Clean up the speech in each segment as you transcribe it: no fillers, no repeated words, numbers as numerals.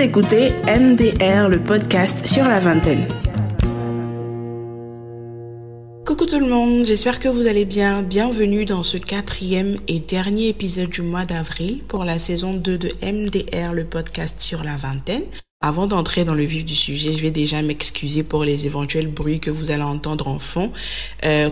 Vous écoutez MDR, le podcast sur la vingtaine. Coucou tout le monde, j'espère que vous allez bien. Bienvenue dans ce 4e et dernier épisode du mois d'avril pour la saison 2 de MDR, le podcast sur la vingtaine. Avant d'entrer dans le vif du sujet, je vais déjà m'excuser pour les éventuels bruits que vous allez entendre en fond.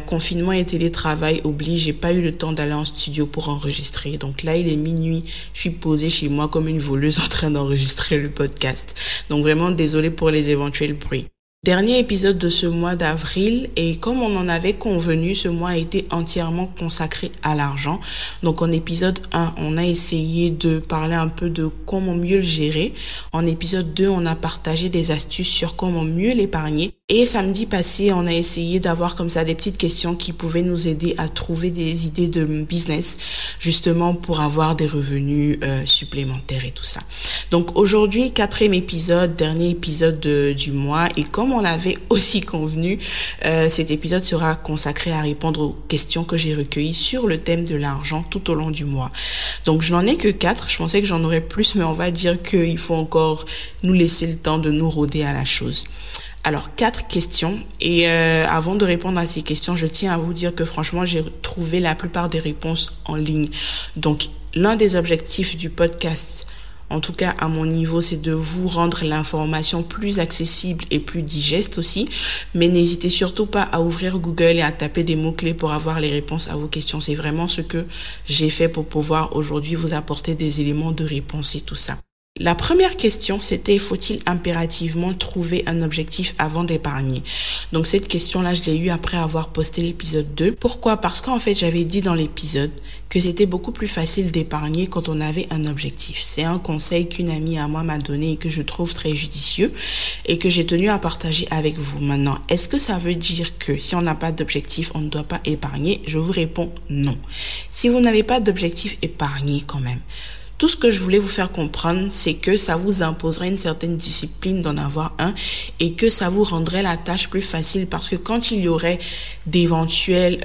Confinement et télétravail oblige, j'ai pas eu le temps d'aller en studio pour enregistrer. Donc là, il est minuit, je suis posée chez moi comme une voleuse en train d'enregistrer le podcast. Donc vraiment désolée pour les éventuels bruits. Dernier épisode de ce mois d'avril, et comme on en avait convenu, ce mois a été entièrement consacré à l'argent. Donc en épisode 1, on a essayé de parler un peu de comment mieux le gérer. En épisode 2, on a partagé des astuces sur comment mieux l'épargner. Et samedi passé, on a essayé d'avoir comme ça des petites questions qui pouvaient nous aider à trouver des idées de business, justement pour avoir des revenus supplémentaires et tout ça. Donc aujourd'hui, 4e épisode, dernier épisode du mois, et comme on l'avait aussi convenu, cet épisode sera consacré à répondre aux questions que j'ai recueillies sur le thème de l'argent tout au long du mois. Donc je n'en ai que 4, je pensais que j'en aurais plus, mais on va dire qu'il faut encore nous laisser le temps de nous roder à la chose. Alors, 4 questions, et avant de répondre à ces questions, je tiens à vous dire que franchement, j'ai trouvé la plupart des réponses en ligne. Donc, l'un des objectifs du podcast, en tout cas à mon niveau, c'est de vous rendre l'information plus accessible et plus digeste aussi. Mais n'hésitez surtout pas à ouvrir Google et à taper des mots-clés pour avoir les réponses à vos questions. C'est vraiment ce que j'ai fait pour pouvoir aujourd'hui vous apporter des éléments de réponse et tout ça. La première question, c'était « Faut-il impérativement trouver un objectif avant d'épargner ?» Donc cette question-là, je l'ai eue après avoir posté l'épisode 2. Pourquoi ? Parce qu'en fait, j'avais dit dans l'épisode que c'était beaucoup plus facile d'épargner quand on avait un objectif. C'est un conseil qu'une amie à moi m'a donné et que je trouve très judicieux et que j'ai tenu à partager avec vous. Maintenant, est-ce que ça veut dire que si on n'a pas d'objectif, on ne doit pas épargner ? Je vous réponds non. Si vous n'avez pas d'objectif, épargnez quand même. Tout ce que je voulais vous faire comprendre, c'est que ça vous imposerait une certaine discipline d'en avoir un et que ça vous rendrait la tâche plus facile parce que quand il y aurait d'éventuelles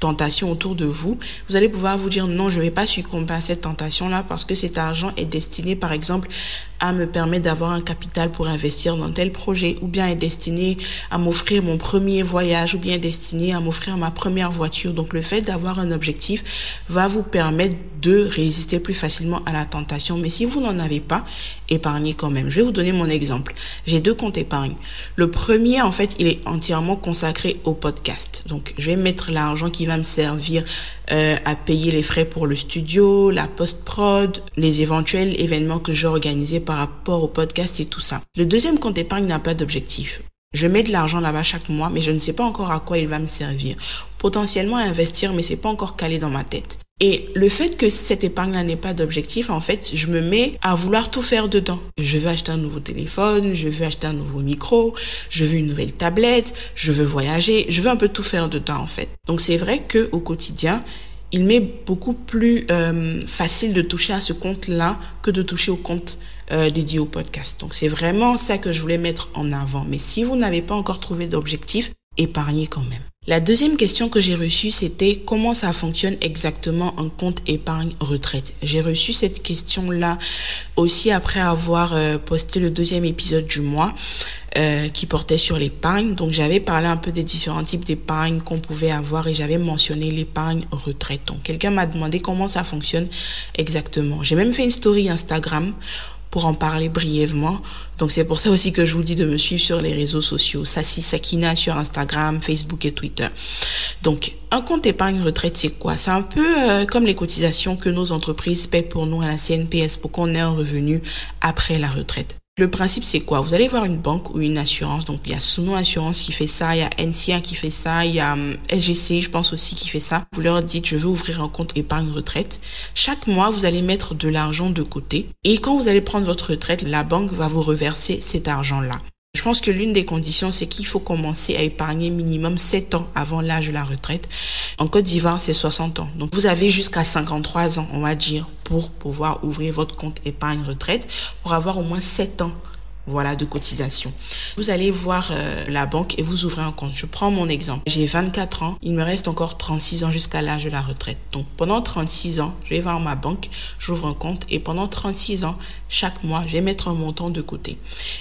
tentations autour de vous, vous allez pouvoir vous dire non, je ne vais pas succomber à cette tentation-là parce que cet argent est destiné par exemple à me permettre d'avoir un capital pour investir dans tel projet ou bien est destiné à m'offrir mon premier voyage ou bien est destiné à m'offrir ma première voiture. Donc le fait d'avoir un objectif va vous permettre de résister plus facilement à la tentation. Mais si vous n'en avez pas, épargnez quand même. Je vais vous donner mon exemple. J'ai 2 comptes épargne. Le premier, en fait, il est entièrement consacré au podcast. Donc, je vais mettre l'argent qui va me servir à payer les frais pour le studio, la post-prod, les éventuels événements que j'ai organisés par rapport au podcast et tout ça. Le deuxième compte épargne n'a pas d'objectif. Je mets de l'argent là-bas chaque mois, mais je ne sais pas encore à quoi il va me servir. Potentiellement à investir, mais c'est pas encore calé dans ma tête. Et le fait que cette épargne-là n'ait pas d'objectif, en fait, je me mets à vouloir tout faire dedans. Je veux acheter un nouveau téléphone, je veux acheter un nouveau micro, je veux une nouvelle tablette, je veux voyager, je veux un peu tout faire dedans, en fait. Donc, c'est vrai que au quotidien, il m'est beaucoup plus facile de toucher à ce compte-là que de toucher au compte dédié au podcast. Donc, c'est vraiment ça que je voulais mettre en avant. Mais si vous n'avez pas encore trouvé d'objectif, épargnez quand même. La deuxième question que j'ai reçue, c'était comment ça fonctionne exactement un compte épargne retraite. J'ai reçu cette question-là aussi après avoir posté le 2e épisode du mois qui portait sur l'épargne. Donc j'avais parlé un peu des différents types d'épargne qu'on pouvait avoir et j'avais mentionné l'épargne retraite. Donc quelqu'un m'a demandé comment ça fonctionne exactement. J'ai même fait une story Instagram pour en parler brièvement. Donc c'est pour ça aussi que je vous dis de me suivre sur les réseaux sociaux, Sassi Sakina sur Instagram, Facebook et Twitter. Donc un compte épargne retraite, c'est quoi? C'est un peu comme les cotisations que nos entreprises paient pour nous à la CNPS pour qu'on ait un revenu après la retraite. Le principe, c'est quoi? Vous allez voir une banque ou une assurance. Donc il y a Sunu Assurances qui fait ça, il y a NCA qui fait ça, il y a SGC, je pense aussi, qui fait ça. Vous leur dites, je veux ouvrir un compte épargne retraite. Chaque mois, vous allez mettre de l'argent de côté. Et quand vous allez prendre votre retraite, la banque va vous reverser cet argent-là. Je pense que l'une des conditions, c'est qu'il faut commencer à épargner minimum 7 ans avant l'âge de la retraite. En Côte d'Ivoire, c'est 60 ans. Donc, vous avez jusqu'à 53 ans, on va dire, pour pouvoir ouvrir votre compte épargne retraite, pour avoir au moins 7 ans voilà, de cotisation. Vous allez voir la banque et vous ouvrez un compte. Je prends mon exemple. J'ai 24 ans, il me reste encore 36 ans jusqu'à l'âge de la retraite. Donc pendant 36 ans, je vais voir ma banque, j'ouvre un compte et pendant 36 ans, chaque mois, je vais mettre un montant de côté.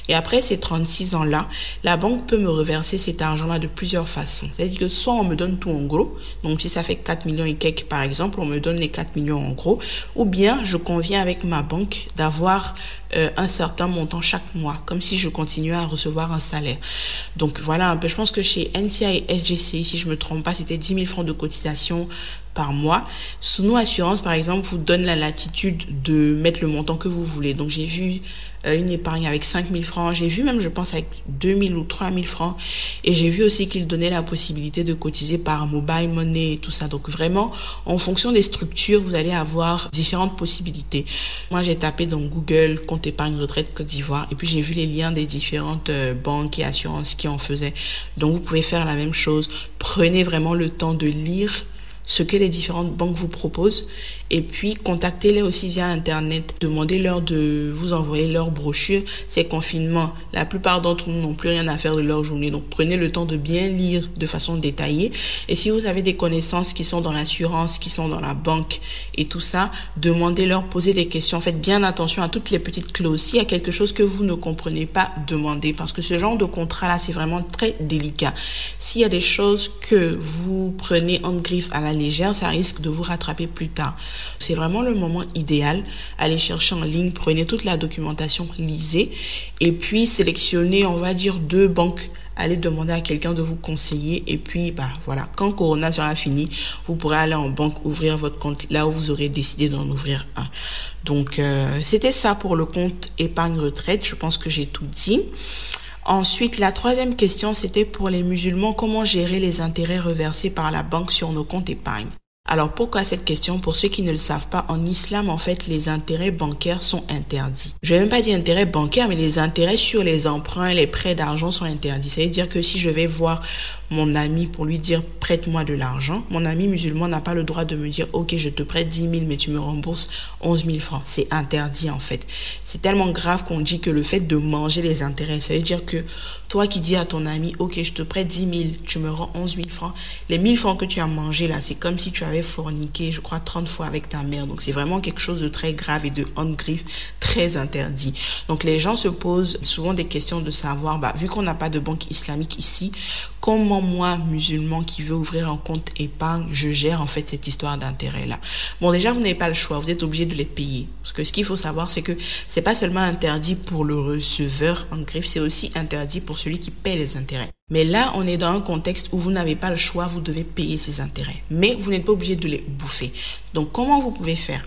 Et après ces 36 ans-là, la banque peut me reverser cet argent-là de plusieurs façons. C'est-à-dire que soit on me donne tout en gros, donc si ça fait 4 millions et quelques par exemple, on me donne les 4 millions en gros, ou bien je conviens avec ma banque d'avoir un certain montant chaque mois, comme si je continuais à recevoir un salaire. Donc voilà un peu, je pense que chez NCA et SGC, si je me trompe pas, c'était 10 000 francs de cotisation par mois. Sunu Assurances, par exemple, vous donne la latitude de mettre le montant que vous voulez. Donc j'ai vu une épargne avec 5 000 francs, j'ai vu même, je pense, avec 2 000 ou 3 000 francs, et j'ai vu aussi qu'ils donnaient la possibilité de cotiser par mobile money et tout ça. Donc vraiment, en fonction des structures, vous allez avoir différentes possibilités. Moi, j'ai tapé dans Google compte épargne retraite Côte d'Ivoire, et puis j'ai vu les liens des différentes banques et assurances qui en faisaient. Donc vous pouvez faire la même chose. Prenez vraiment le temps de lire ce que les différentes banques vous proposent, et puis contactez-les aussi via Internet, demandez-leur de vous envoyer leur brochure. C'est confinement, la plupart d'entre nous n'ont plus rien à faire de leur journée, donc prenez le temps de bien lire de façon détaillée, et si vous avez des connaissances qui sont dans l'assurance, qui sont dans la banque et tout ça, demandez-leur, posez des questions, faites bien attention à toutes les petites clauses. S'il y a quelque chose que vous ne comprenez pas, demandez, parce que ce genre de contrat-là, c'est vraiment très délicat. S'il y a des choses que vous prenez en griffe à la légère, ça risque de vous rattraper plus tard. C'est vraiment le moment idéal. Allez chercher en ligne, prenez toute la documentation, lisez, et puis sélectionnez, on va dire, 2 banques. Allez demander à quelqu'un de vous conseiller, et puis voilà, quand Corona sera fini, vous pourrez aller en banque, ouvrir votre compte là où vous aurez décidé d'en ouvrir un. Donc c'était ça pour le compte épargne retraite. Je pense que j'ai tout dit. Ensuite, la troisième question, c'était pour les musulmans, comment gérer les intérêts reversés par la banque sur nos comptes épargne? Alors, pourquoi cette question? Pour ceux qui ne le savent pas, en islam, en fait, les intérêts bancaires sont interdits. Je vais même pas dire intérêts bancaires, mais les intérêts sur les emprunts et les prêts d'argent sont interdits. Ça veut dire que si je vais voir mon ami pour lui dire « prête-moi de l'argent », mon ami musulman n'a pas le droit de me dire « ok, je te prête 10 000, mais tu me rembourses 11 000 francs ». C'est interdit, en fait. C'est tellement grave qu'on dit que le fait de manger les intérêts, ça veut dire que toi qui dis à ton ami « ok, je te prête 10 000, tu me rends 11 000 francs », les 1 000 francs que tu as mangés, là, c'est comme si tu avais forniqué, je crois, 30 fois avec ta mère. Donc, c'est vraiment quelque chose de très grave et de hand-griffe, très interdit. Donc, les gens se posent souvent des questions de savoir, vu qu'on n'a pas de banque islamique ici, comment moi, musulman, qui veux ouvrir un compte épargne, je gère en fait cette histoire d'intérêt-là? Bon, déjà, vous n'avez pas le choix, vous êtes obligé de les payer. Parce que ce qu'il faut savoir, c'est que c'est pas seulement interdit pour le receveur en griffe, c'est aussi interdit pour celui qui paie les intérêts. Mais là, on est dans un contexte où vous n'avez pas le choix, vous devez payer ces intérêts. Mais vous n'êtes pas obligé de les bouffer. Donc, comment vous pouvez faire?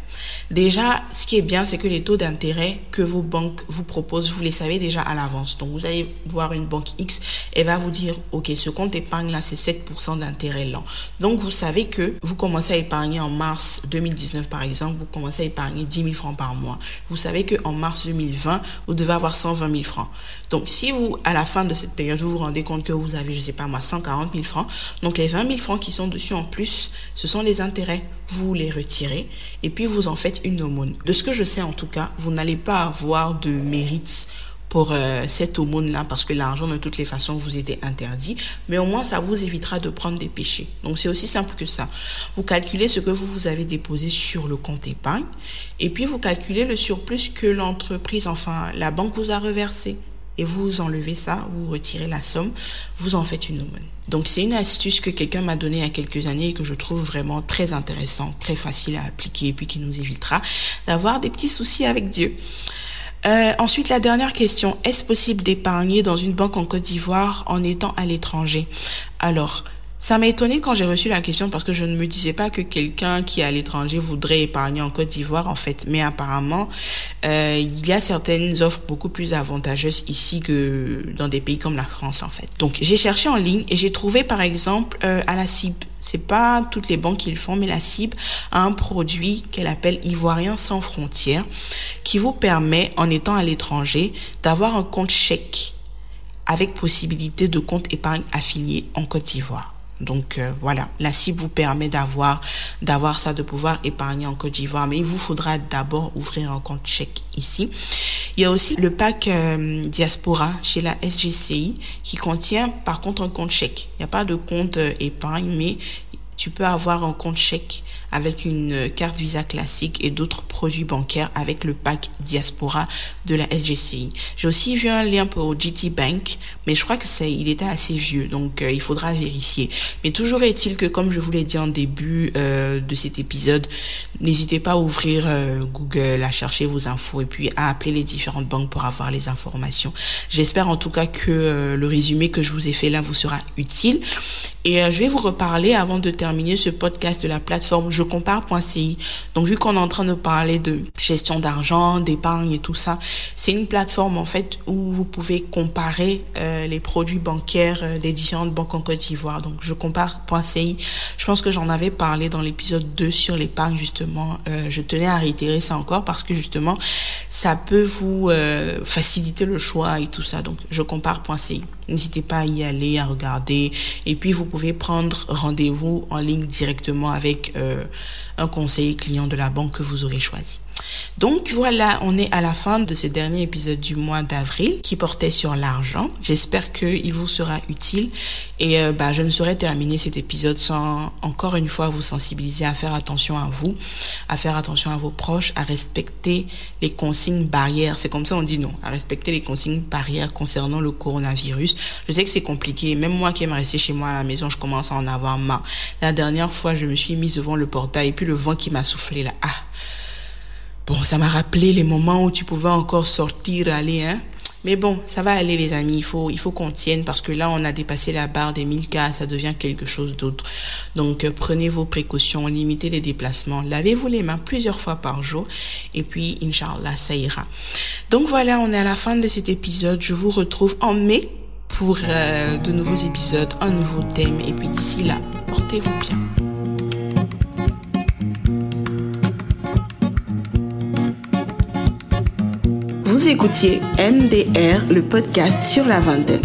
Déjà, ce qui est bien, c'est que les taux d'intérêt que vos banques vous proposent, vous les savez déjà à l'avance. Donc, vous allez voir une banque X, elle va vous dire, ok, ce compte épargne là, c'est 7% d'intérêt lent. Donc, vous savez que vous commencez à épargner en mars 2019, par exemple, vous commencez à épargner 10 000 francs par mois. Vous savez qu'en mars 2020, vous devez avoir 120 000 francs. Donc, si vous, à la fin de cette période, vous vous rendez compte que vous avez, je sais pas moi, 140 000 francs. Donc, les 20 000 francs qui sont dessus en plus, ce sont les intérêts. Vous les retirez et puis vous en faites une aumône. De ce que je sais en tout cas, vous n'allez pas avoir de mérite pour cette aumône-là, parce que l'argent, de toutes les façons, vous était interdit. Mais au moins, ça vous évitera de prendre des péchés. Donc, c'est aussi simple que ça. Vous calculez ce que vous avez déposé sur le compte épargne et puis vous calculez le surplus que l'entreprise, enfin, la banque vous a reversé. Et vous enlevez ça, vous retirez la somme, vous en faites une aumône. Donc, c'est une astuce que quelqu'un m'a donnée il y a quelques années et que je trouve vraiment très intéressant, très facile à appliquer et puis qui nous évitera d'avoir des petits soucis avec Dieu. Ensuite, la dernière question, est-ce possible d'épargner dans une banque en Côte d'Ivoire en étant à l'étranger? Alors, ça m'a étonné quand j'ai reçu la question, parce que je ne me disais pas que quelqu'un qui est à l'étranger voudrait épargner en Côte d'Ivoire, en fait. Mais apparemment, il y a certaines offres beaucoup plus avantageuses ici que dans des pays comme la France, en fait. Donc, j'ai cherché en ligne et j'ai trouvé, par exemple, à la CIB. C'est pas toutes les banques qui le font, mais la CIB a un produit qu'elle appelle Ivoirien sans frontières, qui vous permet, en étant à l'étranger, d'avoir un compte chèque avec possibilité de compte épargne affilié en Côte d'Ivoire. Donc voilà, la cible vous permet d'avoir ça, de pouvoir épargner en Côte d'Ivoire. Mais il vous faudra d'abord ouvrir un compte chèque ici. Il y a aussi le pack diaspora chez la SGCI qui contient par contre un compte chèque. Il n'y a pas de compte épargne, mais tu peux avoir un compte chèque avec une carte Visa classique et d'autres produits bancaires avec le pack diaspora de la SGCI. J'ai aussi vu un lien pour GT Bank, mais je crois que il était assez vieux, donc il faudra vérifier. Mais toujours est-il que, comme je vous l'ai dit en début de cet épisode, n'hésitez pas à ouvrir Google, à chercher vos infos et puis à appeler les différentes banques pour avoir les informations. J'espère en tout cas que le résumé que je vous ai fait là vous sera utile. Et je vais vous reparler avant de terminer ce podcast de la plateforme jecompare.ci. Donc vu qu'on est en train de parler de gestion d'argent, d'épargne et tout ça, c'est une plateforme en fait où vous pouvez comparer les produits bancaires des différentes banques en Côte d'Ivoire. Donc jecompare.ci, je pense que j'en avais parlé dans l'épisode 2 sur l'épargne justement. Je tenais à réitérer ça encore parce que justement ça peut vous faciliter le choix et tout ça. Donc jecompare.ci. N'hésitez pas à y aller, à regarder. Et puis, vous pouvez prendre rendez-vous en ligne directement avec un conseiller client de la banque que vous aurez choisi. Donc voilà, on est à la fin de ce dernier épisode du mois d'avril qui portait sur l'argent. J'espère qu'il vous sera utile et je ne saurais terminer cet épisode sans encore une fois vous sensibiliser à faire attention à vous, à faire attention à vos proches, à respecter les consignes barrières. C'est comme ça on dit non, à respecter les consignes barrières concernant le coronavirus. Je sais que c'est compliqué, même moi qui aime rester chez moi à la maison, je commence à en avoir marre. La dernière fois, je me suis mise devant le portail et puis le vent qui m'a soufflé là, bon, ça m'a rappelé les moments où tu pouvais encore sortir, aller, Mais bon, ça va aller les amis, il faut qu'on tienne parce que là on a dépassé la barre des 1000 cas, ça devient quelque chose d'autre. Donc prenez vos précautions, limitez les déplacements, lavez-vous les mains plusieurs fois par jour et puis Inch'Allah ça ira. Donc voilà, on est à la fin de cet épisode, je vous retrouve en mai pour de nouveaux épisodes, un nouveau thème et puis d'ici là, portez-vous bien. Vous écoutiez MDR, le podcast sur la vingtaine.